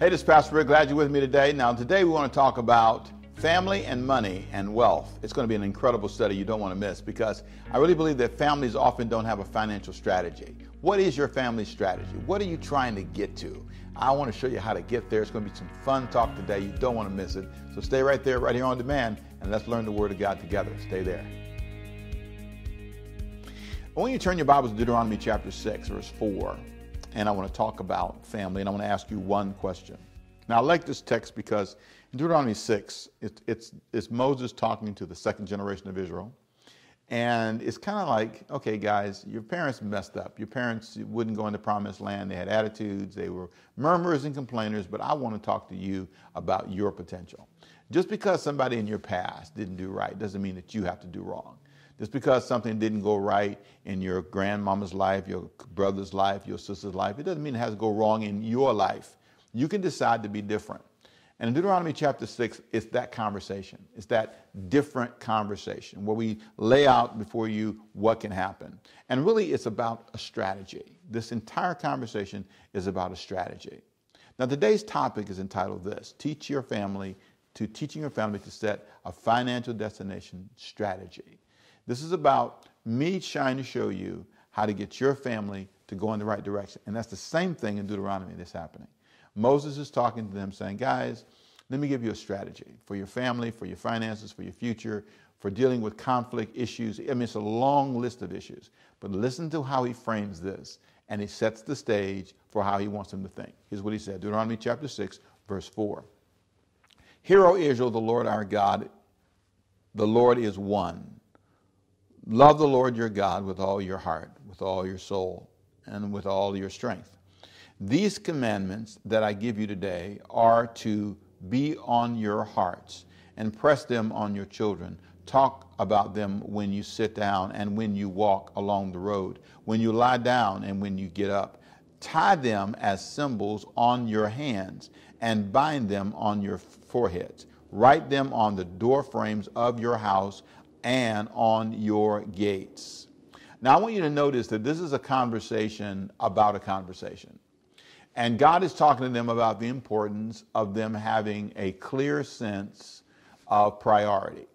Hey, this is Pastor Rick. Glad you're with me today. Now, today we want to talk about family and money and wealth. It's going to be an incredible study you don't want to miss because I really believe that families often don't have a financial strategy. What is your family strategy? What are you trying to get to? I want to show you how to get there. It's going to be some fun talk today. You don't want to miss it. So stay right there, right here on demand, and let's learn the Word of God together. Stay there. I want you to turn your Bibles to Deuteronomy chapter 6, verse 4. And I want to talk about family, and I want to ask you one question. Now, I like this text because in Deuteronomy 6, it's Moses talking to the second generation of Israel. And it's kind of like, okay, guys, your parents messed up. Your parents wouldn't go into promised land. They had attitudes. They were murmurers and complainers, but I want to talk to you about your potential. Just because somebody in your past didn't do right doesn't mean that you have to do wrong. Just because something didn't go right in your grandmama's life, your brother's life, your sister's life, it doesn't mean it has to go wrong in your life. You can decide to be different. And in Deuteronomy chapter 6, it's that conversation. It's that different conversation where we lay out before you what can happen. And really, it's about a strategy. This entire conversation is about a strategy. Now, today's topic is entitled this, Teaching Your Family to Set a Financial Destination Strategy. This is about me trying to show you how to get your family to go in the right direction. And that's the same thing in Deuteronomy that's happening. Moses is talking to them saying, guys, let me give you a strategy for your family, for your finances, for your future, for dealing with conflict issues. I mean, it's a long list of issues. But listen to how he frames this, and he sets the stage for how he wants them to think. Here's what he said, Deuteronomy chapter 6, verse 4. Hear, O Israel, the Lord our God, the Lord is one. Love the Lord your God with all your heart, with all your soul, and with all your strength. These commandments that I give you today are to be on your hearts and press them on your children. Talk about them when you sit down and when you walk along the road, when you lie down and when you get up. Tie them as symbols on your hands and bind them on your foreheads. Write them on the door frames of your house and on your gates. Now, I want you to notice that this is a conversation about a conversation. And God is talking to them about the importance of them having a clear sense of priority.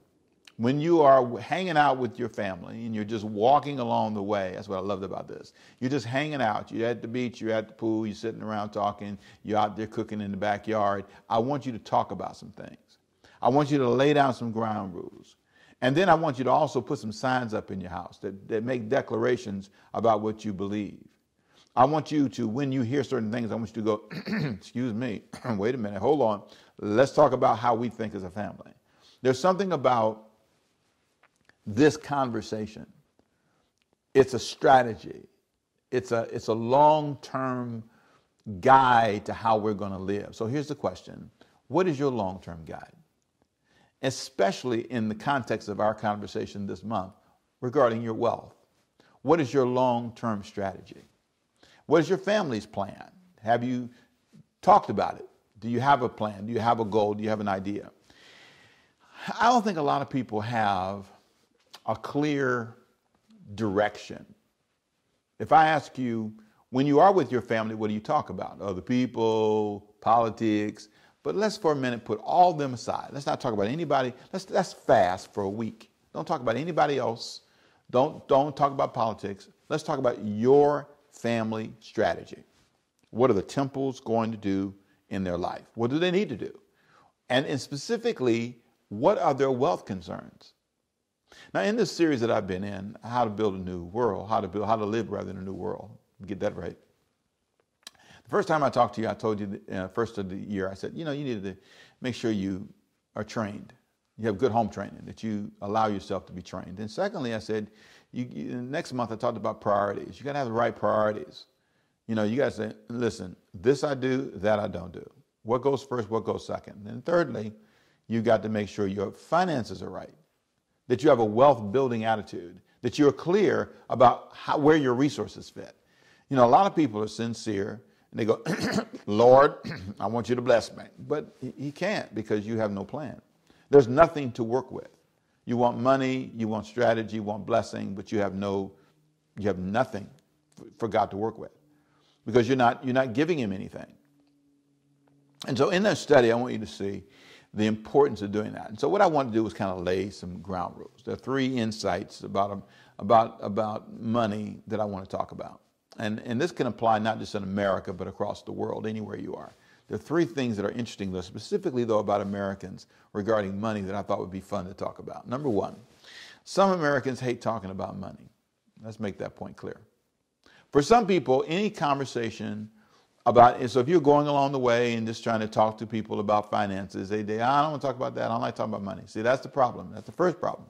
When you are hanging out with your family and you're just walking along the way, that's what I loved about this. You're just hanging out. You're at the beach, you're at the pool, you're sitting around talking, you're out there cooking in the backyard. I want you to talk about some things. I want you to lay down some ground rules. And then I want you to also put some signs up in your house that make declarations about what you believe. I want you to, when you hear certain things, I want you to go, excuse me, wait a minute, hold on. Let's talk about how we think as a family. There's something about this conversation. It's a strategy. It's a long-term guide to how we're going to live. So here's the question. What is your long-term guide? Especially in the context of our conversation this month regarding your wealth. What is your long-term strategy? What is your family's plan? Have you talked about it? Do you have a plan? Do you have a goal? Do you have an idea? I don't think a lot of people have a clear direction. If I ask you, when you are with your family, what do you talk about? Other people, politics. But let's for a minute put all them aside. Let's not talk about anybody. Let's fast for a week. Don't talk about anybody else. Don't talk about politics. Let's talk about your family strategy. What are the Temples going to do in their life? What do they need to do? And specifically, what are their wealth concerns? Now, in this series that I've been in, how to build a new world, how to live rather than a new world. Get that right. The first time I talked to you, I told you the first of the year, I said, you need to make sure you are trained. You have good home training, that you allow yourself to be trained. And secondly, I said, next month I talked about priorities. You got to have the right priorities. You got to say, listen, this I do, that I don't do. What goes first, what goes second? And thirdly, you got to make sure your finances are right, that you have a wealth-building attitude, that you're clear about where your resources fit. A lot of people are sincere. They go, Lord, I want you to bless me. But he can't because you have no plan. There's nothing to work with. You want money, you want strategy, you want blessing, but you have nothing for God to work with because you're not giving him anything. And so in that study, I want you to see the importance of doing that. And so what I want to do is kind of lay some ground rules. There are three insights about money that I want to talk about. And this can apply not just in America, but across the world, anywhere you are. There are three things that are interesting, though, specifically, though, about Americans regarding money that I thought would be fun to talk about. Number one, some Americans hate talking about money. Let's make that point clear. For some people, any conversation about it, so if you're going along the way and just trying to talk to people about finances, they I don't want to talk about that. I don't like talking about money. See, that's the problem. That's the first problem.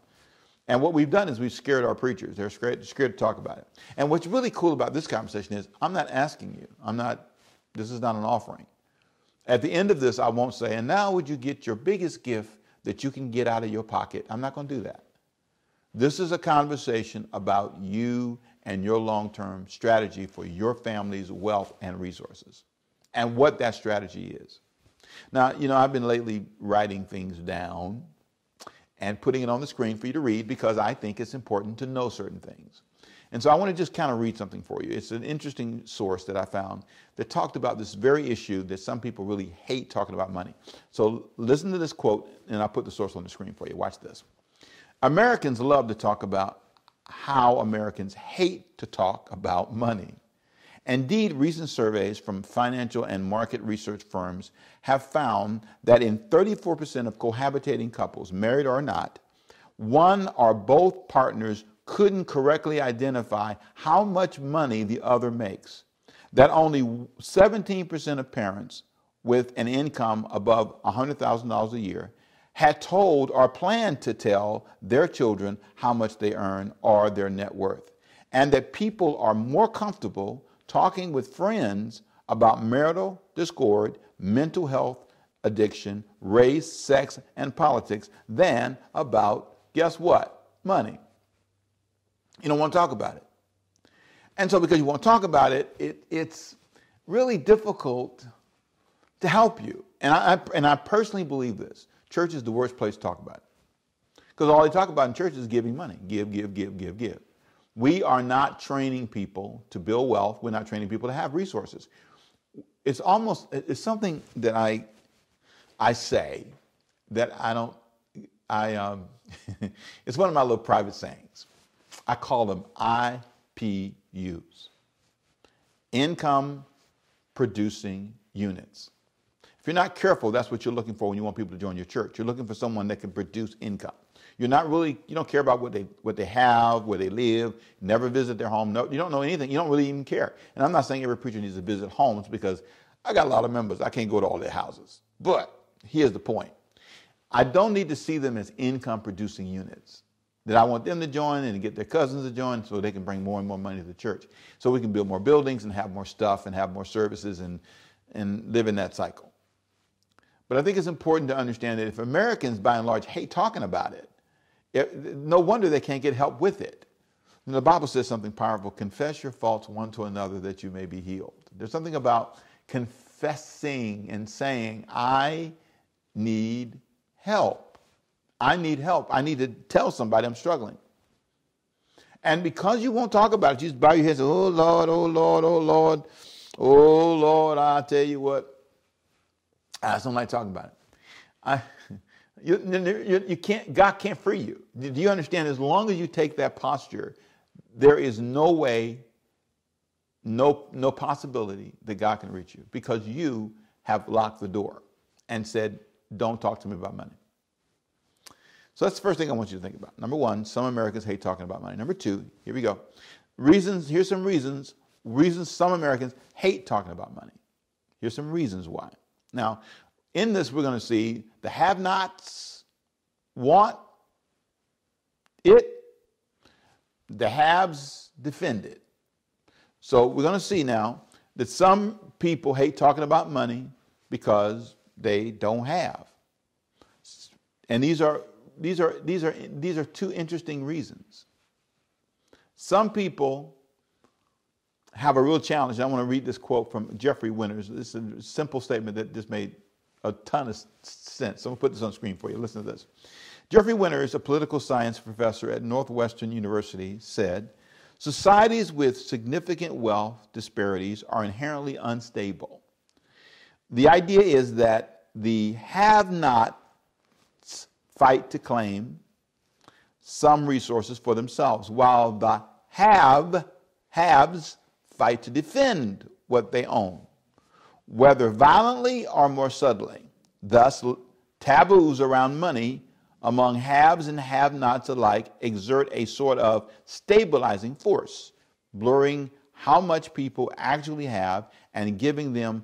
And what we've done is we've scared our preachers. They're scared to talk about it. And what's really cool about this conversation is I'm not asking you. This is not an offering. At the end of this, I won't say, and now would you get your biggest gift that you can get out of your pocket? I'm not going to do that. This is a conversation about you and your long-term strategy for your family's wealth and resources and what that strategy is. Now, you know, I've been lately writing things down and putting it on the screen for you to read because I think it's important to know certain things. And so I want to just kind of read something for you. It's an interesting source that I found that talked about this very issue that some people really hate talking about money. So listen to this quote, and I'll put the source on the screen for you. Watch this. Americans love to talk about how Americans hate to talk about money. Indeed, recent surveys from financial and market research firms have found that in 34% of cohabitating couples, married or not, one or both partners couldn't correctly identify how much money the other makes, that only 17% of parents with an income above $100,000 a year had told or planned to tell their children how much they earn or their net worth, and that people are more comfortable talking with friends about marital discord, mental health, addiction, race, sex, and politics than about, guess what, money. You don't want to talk about it. And so because you won't talk about it, it's really difficult to help you. And I personally believe this. Church is the worst place to talk about it. Because all they talk about in church is giving money. Give, give, give, give, give. We are not training people to build wealth. We're not training people to have resources. It's something that I say that I don't, it's one of my little private sayings. I call them IPUs, income producing units. If you're not careful, that's what you're looking for when you want people to join your church. You're looking for someone that can produce income. You're not really, you don't care about what they have, where they live, never visit their home. No, you don't know anything. You don't really even care. And I'm not saying every preacher needs to visit homes because I got a lot of members. I can't go to all their houses. But here's the point. I don't need to see them as income producing units that I want them to join and to get their cousins to join so they can bring more and more money to the church. So we can build more buildings and have more stuff and have more services and live in that cycle. But I think it's important to understand that if Americans, by and large, hate talking about it, no wonder they can't get help with it. And the Bible says something powerful. Confess your faults one to another that you may be healed. There's something about confessing and saying, I need help. I need help. I need to tell somebody I'm struggling. And because you won't talk about it, you just bow your head and say, oh, Lord, oh, Lord, oh, Lord, oh, Lord, I tell you what, I just don't like talking about it. You can't, God can't free you. Do you understand? As long as you take that posture, there is no way, no possibility that God can reach you because you have locked the door and said, don't talk to me about money. So that's the first thing I want you to think about. Number one, some Americans hate talking about money. Number two, here we go. Here's some reasons some Americans hate talking about money. Here's some reasons why. Now, in this, we're going to see the have-nots want it, the haves defend it. So we're going to see now that some people hate talking about money because they don't have. And these are two interesting reasons. Some people have a real challenge. I want to read this quote from Jeffrey Winters. This is a simple statement that just made a ton of sense. So I'm going to put this on the screen for you. Listen to this. Jeffrey Winters, a political science professor at Northwestern University, said, societies with significant wealth disparities are inherently unstable. the idea is that the have-nots fight to claim some resources for themselves, while the haves fight to defend what they own, whether violently or more subtly. Thus, taboos around money among haves and have-nots alike exert a sort of stabilizing force, blurring how much people actually have and giving them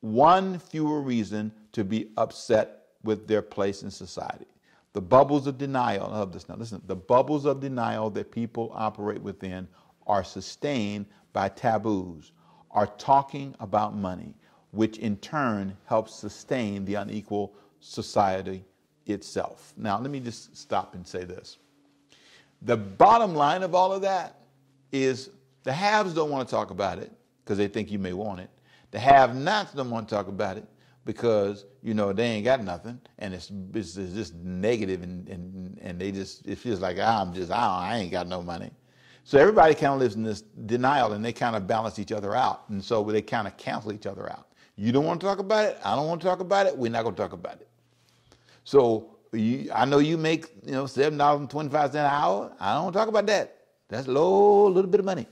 one fewer reason to be upset with their place in society. The bubbles of denial, I love this now, listen, the bubbles of denial that people operate within are sustained by taboos, are talking about money, which in turn helps sustain the unequal society itself. Now, let me just stop and say this. The bottom line of all of that is the haves don't want to talk about it because they think you may want it. The have-nots don't want to talk about it because, you know, they ain't got nothing, and it's just negative, and they just, it feels like I ain't got no money. So everybody kind of lives in this denial, and they kind of balance each other out, and so they kind of cancel each other out. You don't want to talk about it. I don't want to talk about it. We're not going to talk about it. So I know you make, you know, $7.25 an hour. I don't want to talk about that. That's low, little bit of money.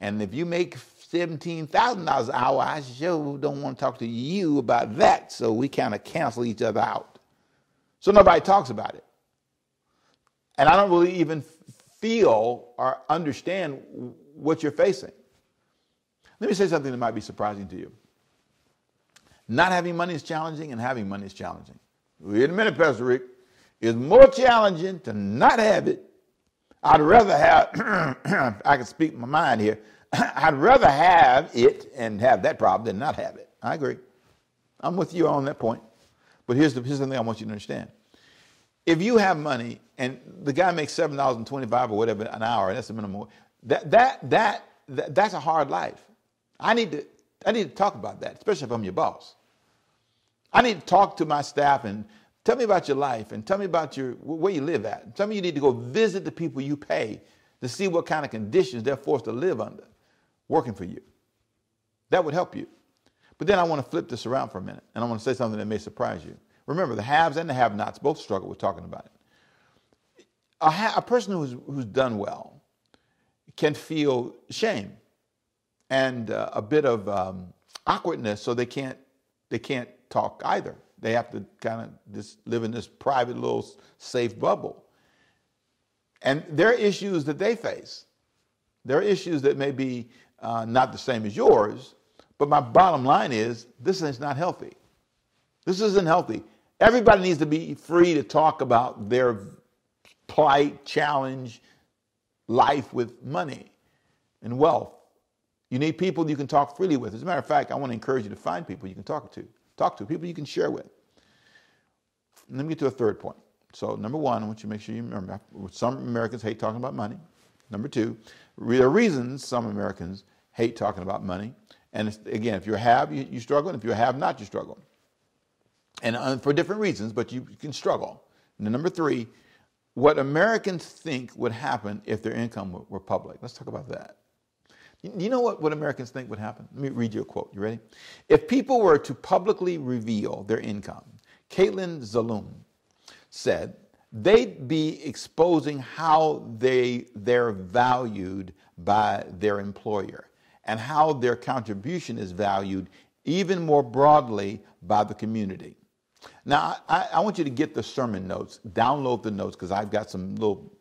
And if you make $17,000 an hour, I sure don't want to talk to you about that. So we kind of cancel each other out. So nobody talks about it. And I don't really even feel or understand what you're facing. Let me say something that might be surprising to you. Not having money is challenging, and having money is challenging. Wait a minute, Pastor Rick. It's more challenging to not have it. I'd rather have, I can speak my mind here. I'd rather have it and have that problem than not have it. I agree. I'm with you on that point. But here's the thing I want you to understand. If you have money and the guy makes $7.25 or whatever an hour, and that's the minimum, that's a hard life. I need to talk about that, especially if I'm your boss. I need to talk to my staff and tell me about your life, and tell me about where you live at. Tell me you need to go visit the people you pay to see what kind of conditions they're forced to live under, working for you. That would help you. But then I want to flip this around for a minute, and I want to say something that may surprise you. Remember, the haves and the have-nots both struggle with talking about it. A person who's done well can feel shame and a bit of awkwardness, so they can't talk either. They have to kind of just live in this private little safe bubble. And there are issues that they face. There are issues that may be not the same as yours, but my bottom line is this is not healthy. This isn't healthy. Everybody needs to be free to talk about their plight, challenge, life with money and wealth. You need people you can talk freely with. As a matter of fact, I want to encourage you to find people you can talk to, people you can share with. Let me get to a third point. So number one, I want you to make sure you remember, some Americans hate talking about money. Number two, there are reasons some Americans hate talking about money. And again, if you have, you struggle. And if you have not, you struggle. And for different reasons, but you can struggle. And then number three, what Americans think would happen if their income were public. Let's talk about that. You know what Americans think would happen? Let me read you a quote. You ready? If people were to publicly reveal their income, Caitlyn Zaloom said, they'd be exposing how they're valued by their employer and how their contribution is valued even more broadly by the community. Now, I want you to get the sermon notes, download the notes, because I've got some little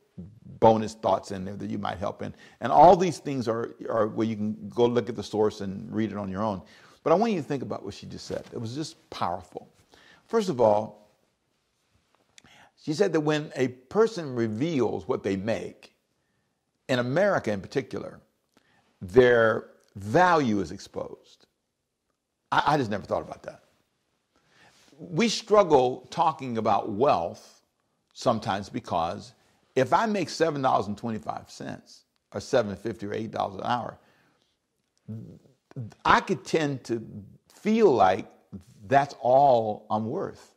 bonus thoughts in there that you might help in. And all these things are where you can go look at the source and read it on your own. But I want you to think about what she just said. It was just powerful. First of all, she said that when a person reveals what they make, in America in particular, their value is exposed. I just never thought about that. We struggle talking about wealth sometimes because if I make $7.25 or $7.50 or $8 an hour, I could tend to feel like that's all I'm worth.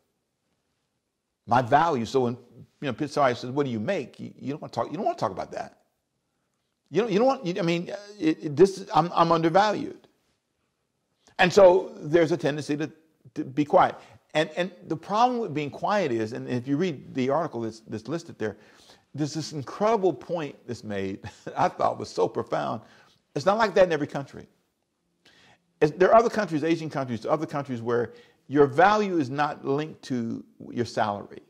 My value. So when somebody says, "What do you make?" You don't want to talk. You don't want to talk about that. You don't want. I mean, I'm undervalued. And so there's a tendency to be quiet. And the problem with being quiet is, and if you read the article that's listed there, there's this incredible point that's made that I thought was so profound. It's not like that in every country. There are other countries, Asian countries, other countries where your value is not linked to your salary.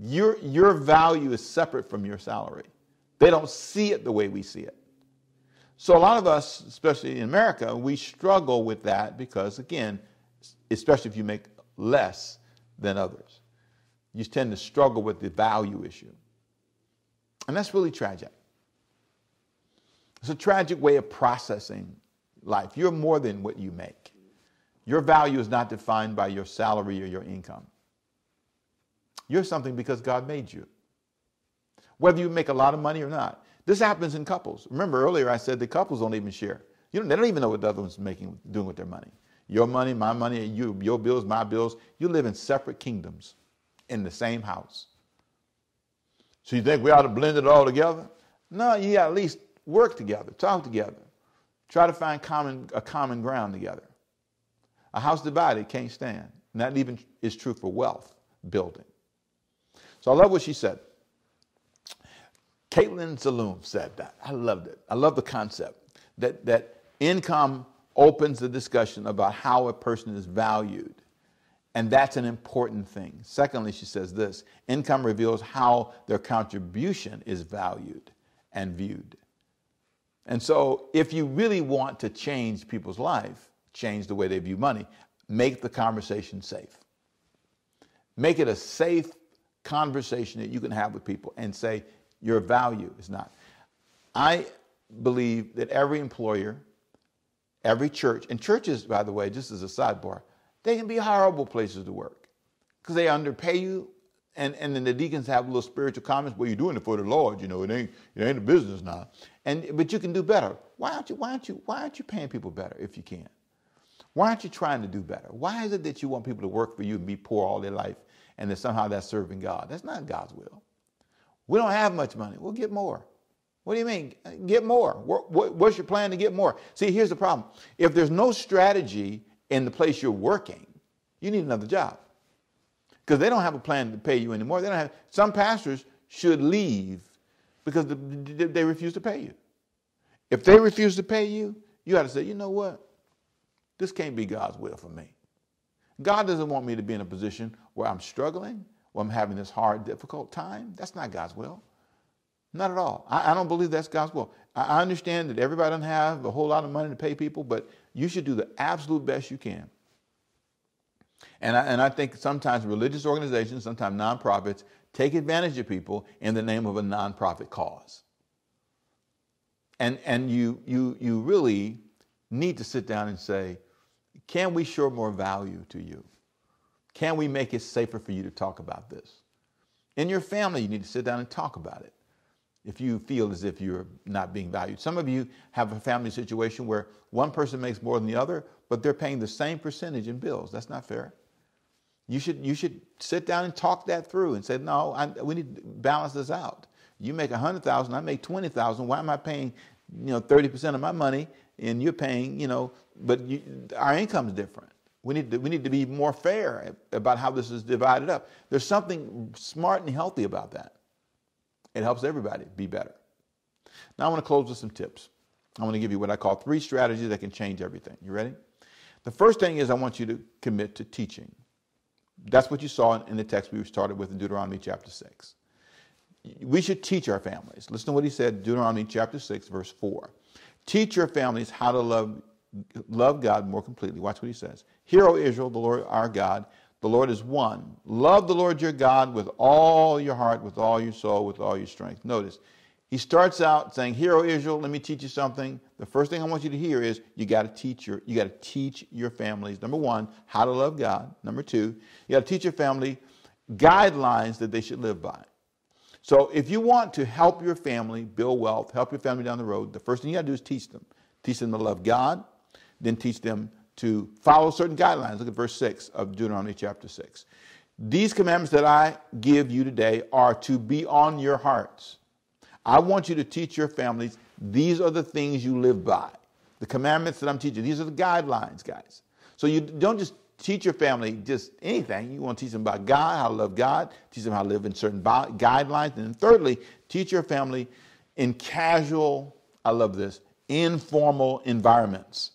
Your value is separate from your salary. They don't see it the way we see it. So a lot of us, especially in America, we struggle with that because, again, especially if you make less than others, you tend to struggle with the value issue. And that's really tragic. It's a tragic way of processing life. You're more than what you make. Your value is not defined by your salary or your income. You're something because God made you, whether you make a lot of money or not. This happens in couples. Remember earlier I said the couples don't even share. They don't even know what the other one's doing with their money. Your money, my money, your bills, my bills. You live in separate kingdoms in the same house. So you think we ought to blend it all together? No, you got to at least work together, talk together, try to find a common ground together. A house divided can't stand. And that even is true for wealth building. So I love what she said. Caitlyn Zaloom said that. I loved it. I love the concept that income opens the discussion about how a person is valued. And that's an important thing. Secondly, she says this: income reveals how their contribution is valued and viewed. And so if you really want to change people's life, change the way they view money, make the conversation safe. Make it a safe conversation that you can have with people and say, your value is not. I believe that every employer, every church, and churches, by the way, just as a sidebar, they can be horrible places to work because they underpay you, and then the deacons have little spiritual comments, well, you're doing it for the Lord, it ain't a business now. But you can do better. Why aren't you paying people better if you can? Why aren't you trying to do better? Why is it that you want people to work for you and be poor all their life and that somehow that's serving God? That's not God's will. We don't have much money. We'll get more. What do you mean? Get more. What's your plan to get more? See, here's the problem. If there's no strategy in the place you're working, you need another job because they don't have a plan to pay you anymore. They don't have. Some pastors should leave because they refuse to pay you. If they refuse to pay you, you got to say, you know what? This can't be God's will for me. God doesn't want me to be in a position where I'm struggling, where I'm having this hard, difficult time. That's not God's will. Not at all. I don't believe that's God's will. I understand that everybody doesn't have a whole lot of money to pay people, but you should do the absolute best you can. And I think sometimes religious organizations, sometimes nonprofits, take advantage of people in the name of a nonprofit cause. And you really need to sit down and say, can we show more value to you? Can we make it safer for you to talk about this? In your family, you need to sit down and talk about it if you feel as if you're not being valued. Some of you have a family situation where one person makes more than the other, but they're paying the same percentage in bills. That's not fair. You should sit down and talk that through and say, no, we need to balance this out. You make $100,000, I make $20,000. Why am I paying 30% of my money and you're paying, our income's different. We need to be more fair about how this is divided up. There's something smart and healthy about that. It helps everybody be better. Now I want to close with some tips. I want to give you what I call 3 strategies that can change everything. You ready? The first thing is I want you to commit to teaching. That's what you saw in the text we started with in Deuteronomy chapter 6. We should teach our families. Listen to what he said, Deuteronomy chapter 6, verse 4. Teach your families how to love God more completely. Watch what he says. Hear, O Israel, the Lord our God, the Lord is one. Love the Lord your God with all your heart, with all your soul, with all your strength. Notice, he starts out saying, "Hear, O Israel, let me teach you something." The first thing I want you to hear is you got to teach your families, number one, how to love God. Number two, you got to teach your family guidelines that they should live by. So if you want to help your family build wealth, help your family down the road, the first thing you got to do is teach them. Teach them to love God, then teach them to follow certain guidelines. Look at verse 6 of Deuteronomy chapter 6. These commandments that I give you today are to be on your hearts. I want you to teach your families these are the things you live by. The commandments that I'm teaching, these are the guidelines, guys. So you don't just teach your family just anything. You want to teach them about God, how to love God, teach them how to live in certain guidelines. And then thirdly, teach your family in casual, I love this, informal environments.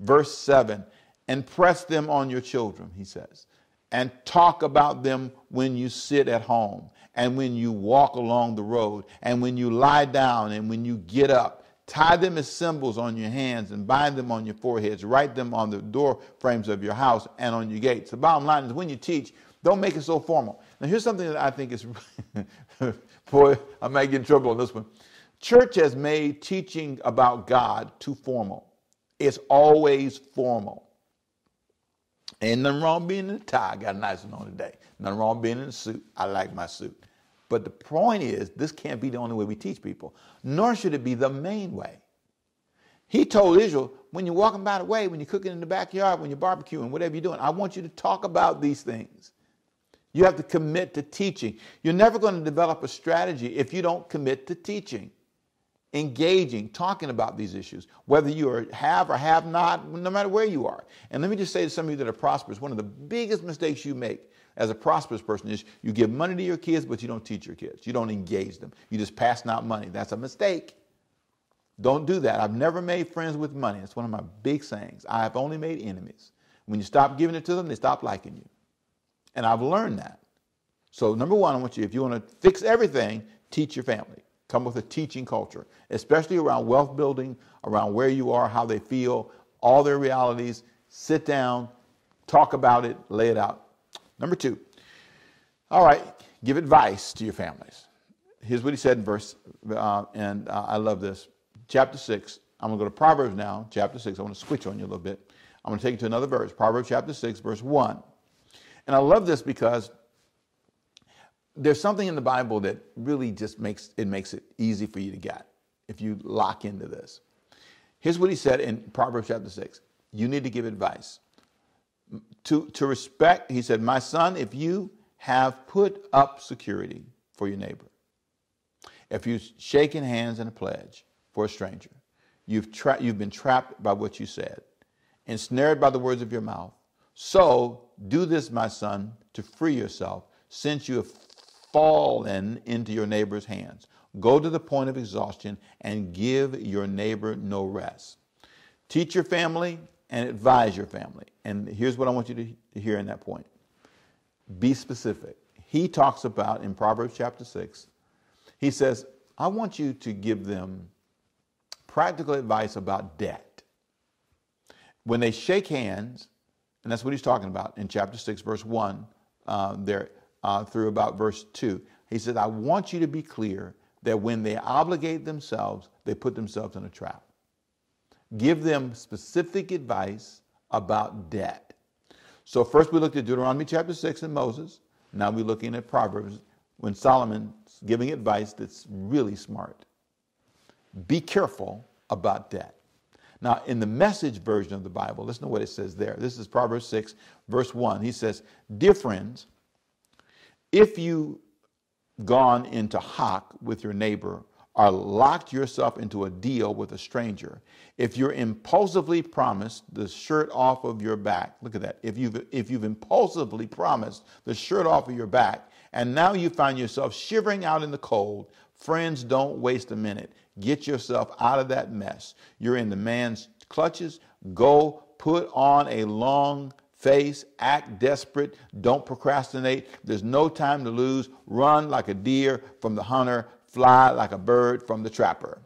Verse 7, and press them on your children, he says, and talk about them when you sit at home and when you walk along the road and when you lie down and when you get up. Tie them as symbols on your hands and bind them on your foreheads. Write them on the door frames of your house and on your gates. The bottom line is when you teach, don't make it so formal. Now, here's something that I think is, boy, I might get in trouble on this one. Church has made teaching about God too formal. It's always formal. Ain't nothing wrong being in a tie. I got a nice one on today. Nothing wrong being in a suit. I like my suit. But the point is, this can't be the only way we teach people, nor should it be the main way. He told Israel, when you're walking by the way, when you're cooking in the backyard, when you're barbecuing, whatever you're doing, I want you to talk about these things. You have to commit to teaching. You're never going to develop a strategy if you don't commit to teaching, engaging, talking about these issues, whether you are have or have not, no matter where you are. And let me just say to some of you that are prosperous, one of the biggest mistakes you make as a prosperous person is you give money to your kids, but you don't teach your kids. You don't engage them. You just pass out money. That's a mistake. Don't do that. I've never made friends with money. It's one of my big sayings. I have only made enemies. When you stop giving it to them, they stop liking you. And I've learned that. So number one, I want you, if you want to fix everything, teach your family. Come with a teaching culture, especially around wealth building, around where you are, how they feel, all their realities. Sit down, talk about it, lay it out. Number two, all right, give advice to your families. Here's what he said in verse, I love this, chapter 6. I'm going to go to Proverbs now, chapter 6. I want to switch on you a little bit. I'm going to take you to another verse, Proverbs chapter 6, verse 1. And I love this because there's something in the Bible that really just makes it easy for you to get if you lock into this. Here's what he said in Proverbs chapter 6. You need to give advice. To respect, he said, my son, if you have put up security for your neighbor, if you've shaken hands in a pledge for a stranger, you've been trapped by what you said, ensnared by the words of your mouth. So do this, my son, to free yourself, since you have fallen into your neighbor's hands. Go to the point of exhaustion and give your neighbor no rest. Teach your family and advise your family. And here's what I want you to hear in that point. Be specific. He talks about in Proverbs chapter 6, he says, I want you to give them practical advice about debt. When they shake hands, and that's what he's talking about in chapter 6, verse 1, through about verse 2, he says, I want you to be clear that when they obligate themselves, they put themselves in a trap. Give them specific advice about debt. So first we looked at Deuteronomy chapter 6 and Moses. Now we're looking at Proverbs when Solomon's giving advice that's really smart. Be careful about debt. Now in the Message version of the Bible, listen to what it says there. This is Proverbs 6 verse 1. He says, dear friends, if you've gone into hock with your neighbor or locked yourself into a deal with a stranger, if you're impulsively promised the shirt off of your back, look at that, if you've impulsively promised the shirt off of your back, and now you find yourself shivering out in the cold, friends, don't waste a minute. Get yourself out of that mess. You're in the man's clutches. Go put on a long face, act desperate, don't procrastinate. There's no time to lose. Run like a deer from the hunter, fly like a bird from the trapper.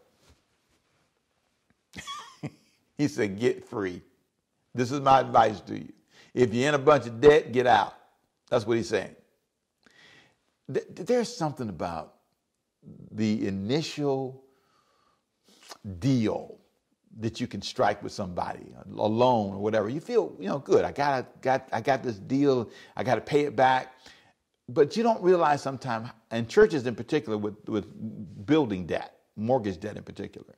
He said, get free. This is my advice to you. If you're in a bunch of debt, get out. That's what he's saying. There's something about the initial deal that you can strike with somebody, a loan or whatever. You feel, good. I got this deal. I got to pay it back. But you don't realize sometimes, and churches in particular with building debt, mortgage debt in particular,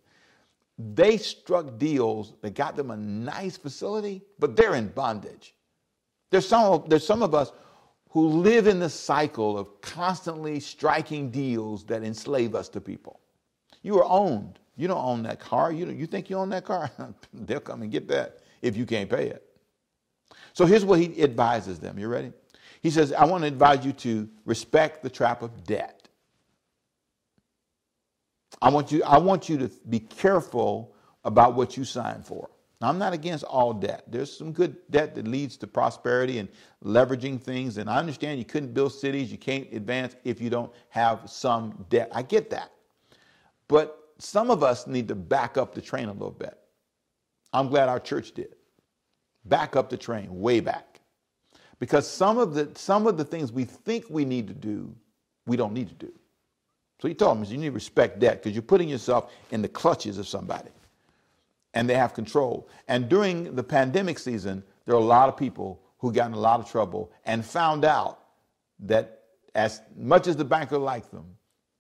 they struck deals that got them a nice facility, but they're in bondage. There's some of us who live in the cycle of constantly striking deals that enslave us to people. You are owned You don't own that car. You think you own that car? They'll come and get that if you can't pay it. So here's what he advises them. You ready? He says, I want to advise you to respect the trap of debt. I want you to be careful about what you sign for. Now, I'm not against all debt. There's some good debt that leads to prosperity and leveraging things. And I understand you couldn't build cities. You can't advance if you don't have some debt. I get that. But some of us need to back up the train a little bit. I'm glad our church did. Back up the train, way back. Because some of the things we think we need to do, we don't need to do. So he told me, you need to respect debt because you're putting yourself in the clutches of somebody. And they have control. And during the pandemic season, there are a lot of people who got in a lot of trouble and found out that as much as the banker liked them,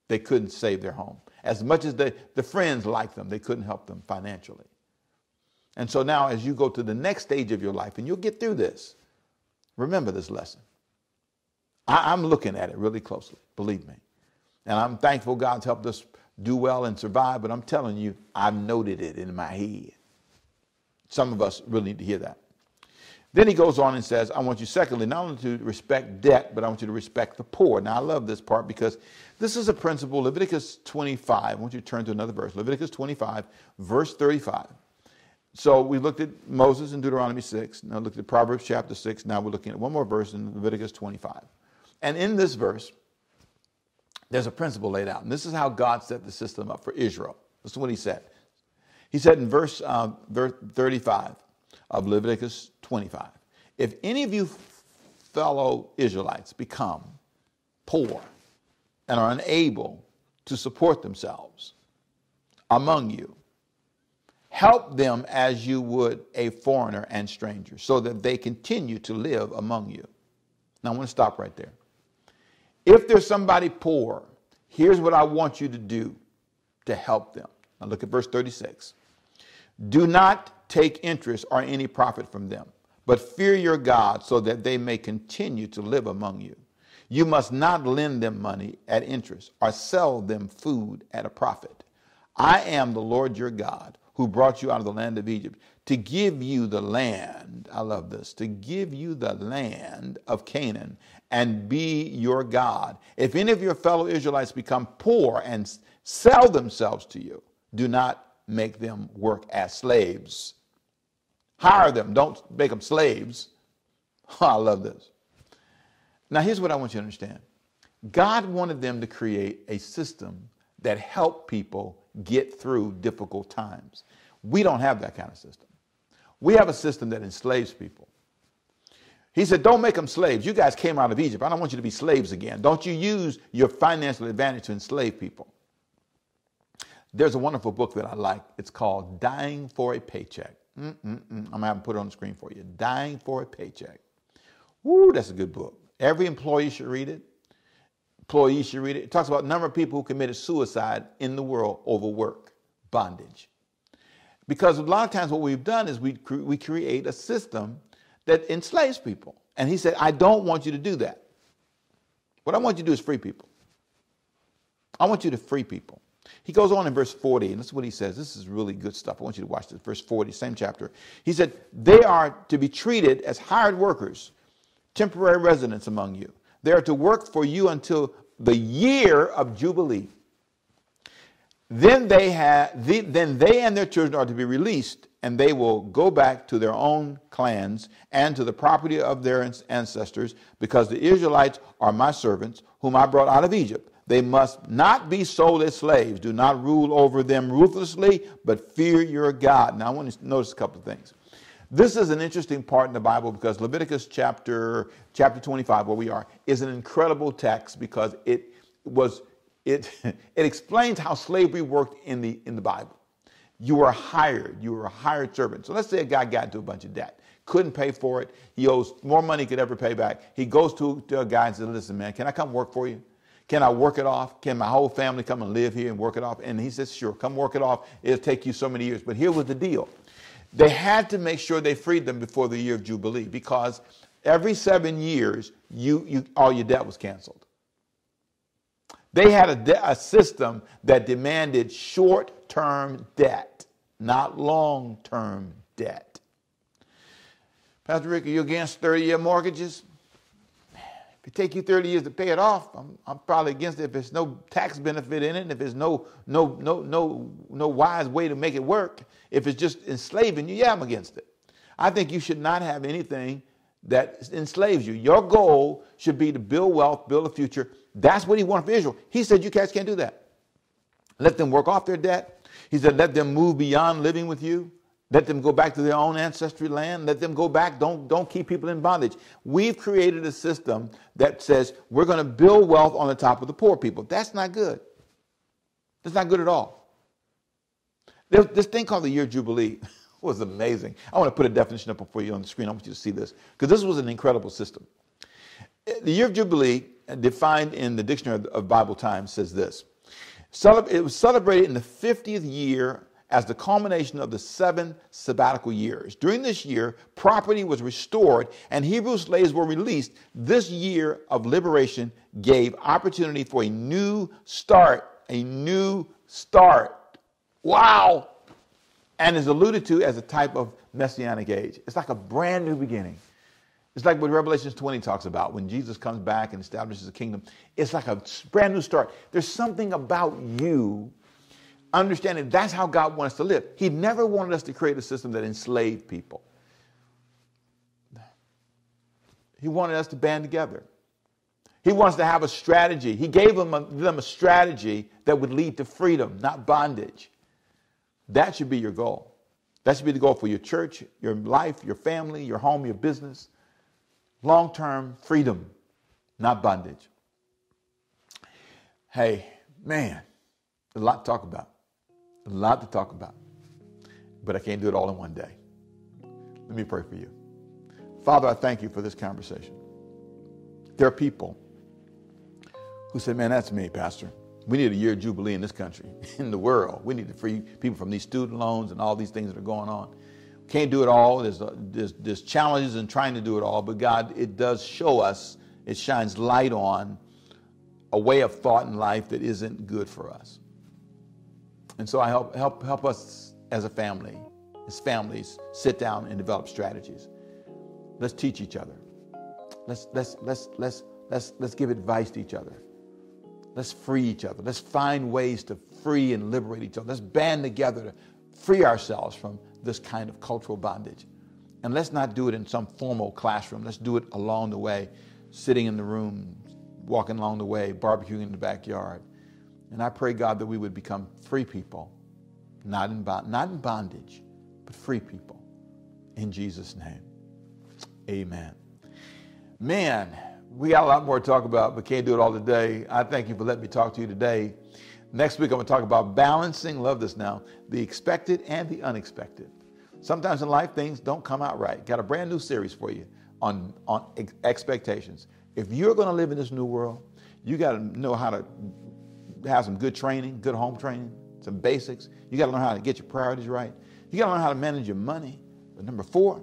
they couldn't save their home. As much as the friends liked them, they couldn't help them financially. And so now as you go to the next stage of your life, and you'll get through this, remember this lesson. I'm looking at it really closely, believe me. And I'm thankful God's helped us do well and survive, but I'm telling you, I've noted it in my head. Some of us really need to hear that. Then he goes on and says, I want you, secondly, not only to respect debt, but I want you to respect the poor. Now, I love this part because this is a principle. Leviticus 25. I want you to turn to another verse. Leviticus 25, verse 35. So we looked at Moses in Deuteronomy 6. Now looked at Proverbs chapter 6. Now we're looking at one more verse in Leviticus 25. And in this verse, there's a principle laid out. And this is how God set the system up for Israel. This is what he said. He said in verse 35 of Leviticus 25. If any of you fellow Israelites become poor and are unable to support themselves among you, help them as you would a foreigner and stranger, so that they continue to live among you. Now, I want to stop right there. If there's somebody poor, here's what I want you to do to help them. Now, look at verse 36. Do not take interest or any profit from them, but fear your God so that they may continue to live among you. You must not lend them money at interest or sell them food at a profit. I am the Lord your God who brought you out of the land of Egypt to give you the land, I love this, to give you the land of Canaan and be your God. If any of your fellow Israelites become poor and sell themselves to you, do not make them work as slaves. Hire them. Don't make them slaves. Oh, I love this. Now, here's what I want you to understand. God wanted them to create a system that helped people get through difficult times. We don't have that kind of system. We have a system that enslaves people. He said, don't make them slaves. You guys came out of Egypt. I don't want you to be slaves again. Don't you use your financial advantage to enslave people. There's a wonderful book that I like. It's called Dying for a Paycheck. I'm going to have to put it on the screen for you. Dying for a Paycheck. Woo, that's a good book. Every employee should read it. Employees should read it. It talks about the number of people who committed suicide in the world over work, bondage. Because a lot of times what we've done is we create a system that enslaves people. And he said, I don't want you to do that. What I want you to do is free people. I want you to free people. He goes on in verse 40, and this is what he says. This is really good stuff. I want you to watch this. Verse 40, same chapter. He said, they are to be treated as hired workers, temporary residents among you. They are to work for you until the year of Jubilee. Then they and their children are to be released, and they will go back to their own clans and to the property of their ancestors, because the Israelites are my servants, whom I brought out of Egypt. They must not be sold as slaves. Do not rule over them ruthlessly, but fear your God. Now, I want to notice a couple of things. This is an interesting part in the Bible because Leviticus chapter 25, where we are, is an incredible text because it explains how slavery worked in the Bible. You were a hired servant. So let's say a guy got into a bunch of debt. Couldn't pay for it. He owes more money he could ever pay back. He goes to a guy and says, listen, man, can I come work for you? Can I work it off? Can my whole family come and live here and work it off? And he says, sure, come work it off. It'll take you so many years. But here was the deal. They had to make sure they freed them before the year of Jubilee because every 7 years, all your debt was canceled. They had a system that demanded short-term debt, not long-term debt. Pastor Rick, are you against 30-year mortgages? If it takes you 30 years to pay it off, I'm probably against it if there's no tax benefit in it, and if there's no wise way to make it work. If it's just enslaving you, yeah, I'm against it. I think you should not have anything that enslaves you. Your goal should be to build wealth, build a future. That's what he wanted for Israel. He said, you guys can't do that. Let them work off their debt. He said, let them move beyond living with you. Let them go back to their own ancestry land. Let them go back. Don't keep people in bondage. We've created a system that says we're going to build wealth on the top of the poor people. That's not good. That's not good at all. There's this thing called the Year Jubilee. Was amazing. I want to put a definition up for you on the screen. I want you to see this, because this was an incredible system. The Year of Jubilee, defined in the Dictionary of Bible Times, says this. It was celebrated in the 50th year as the culmination of the 7 sabbatical years. During this year, property was restored and Hebrew slaves were released. This year of liberation gave opportunity for a new start. A new start. Wow! And is alluded to as a type of messianic age. It's like a brand new beginning. It's like what Revelation 20 talks about when Jesus comes back and establishes a kingdom. It's like a brand new start. There's something about you understanding that's how God wants us to live. He never wanted us to create a system that enslaved people. He wanted us to band together. He wants to have a strategy. He gave them a strategy that would lead to freedom, not bondage. That should be your goal. That should be the goal for your church, your life, your family, your home, your business. Long-term freedom, not bondage. Hey, man, a lot to talk about. A lot to talk about. But I can't do it all in one day. Let me pray for you. Father, I thank you for this conversation. There are people who say, man, that's me, Pastor. We need a year of jubilee in this country, in the world. We need to free people from these student loans and all these things that are going on. Can't do it all. There's challenges in trying to do it all, but God, it does show us, it shines light on a way of thought in life that isn't good for us. And so I help us as a family, as families, sit down and develop strategies. Let's teach each other. Let's give advice to each other. Let's free each other. Let's find ways to free and liberate each other. Let's band together to free ourselves from this kind of cultural bondage. And let's not do it in some formal classroom. Let's do it along the way, sitting in the room, walking along the way, barbecuing in the backyard. And I pray, God, that we would become free people, not in bondage, but free people. In Jesus' name, amen. Man, we got a lot more to talk about, but can't do it all today. I thank you for letting me talk to you today. Next week, I'm going to talk about balancing, love this now, the expected and the unexpected. Sometimes in life, things don't come out right. Got a brand new series for you on expectations. If you're going to live in this new world, you got to know how to have some good training, good home training, some basics. You got to learn how to get your priorities right. You got to learn how to manage your money. But number 4,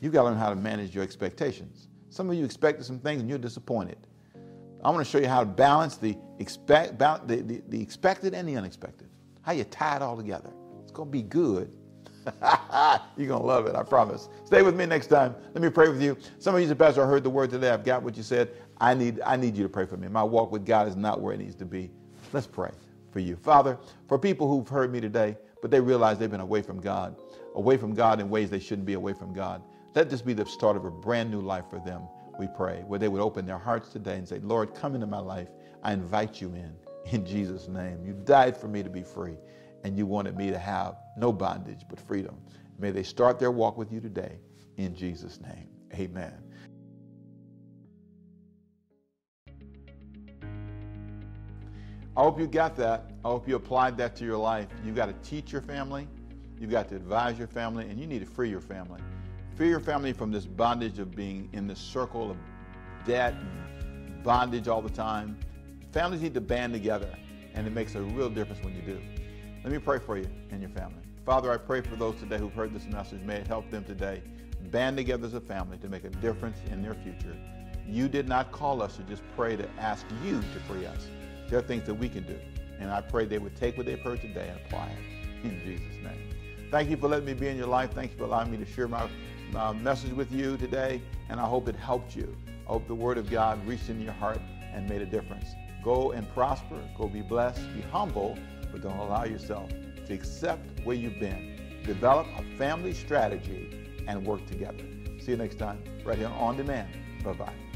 you got to learn how to manage your expectations. Some of you expected some things and you're disappointed. I want to show you how to balance the expected and the unexpected. How you tie it all together. It's going to be good. You're going to love it, I promise. Stay with me next time. Let me pray with you. Some of you say, Pastor, I heard the word today. I've got what you said. I need you to pray for me. My walk with God is not where it needs to be. Let's pray for you. Father, for people who've heard me today, but they realize they've been away from God in ways they shouldn't be away from God. Let this be the start of a brand new life for them, we pray, where they would open their hearts today and say, Lord, come into my life. I invite you in Jesus' name. You died for me to be free, and you wanted me to have no bondage but freedom. May they start their walk with you today in Jesus' name. Amen. I hope you got that. I hope you applied that to your life. You've got to teach your family. You've got to advise your family, and you need to free your family. Free your family from this bondage of being in the circle of debt and bondage all the time. Families need to band together, and it makes a real difference when you do. Let me pray for you and your family. Father, I pray for those today who've heard this message. May it help them today. Band together as a family to make a difference in their future. You did not call us to just pray to ask you to free us. There are things that we can do. And I pray they would take what they've heard today and apply it in Jesus' name. Thank you for letting me be in your life. Thank you for allowing me to share my message with you today. And I hope it helped you. I hope the Word of God reached into your heart and made a difference. Go and prosper. Go be blessed. Be humble, but don't allow yourself to accept where you've been. Develop a family strategy and work together. See you next time right here on Demand. Bye-bye.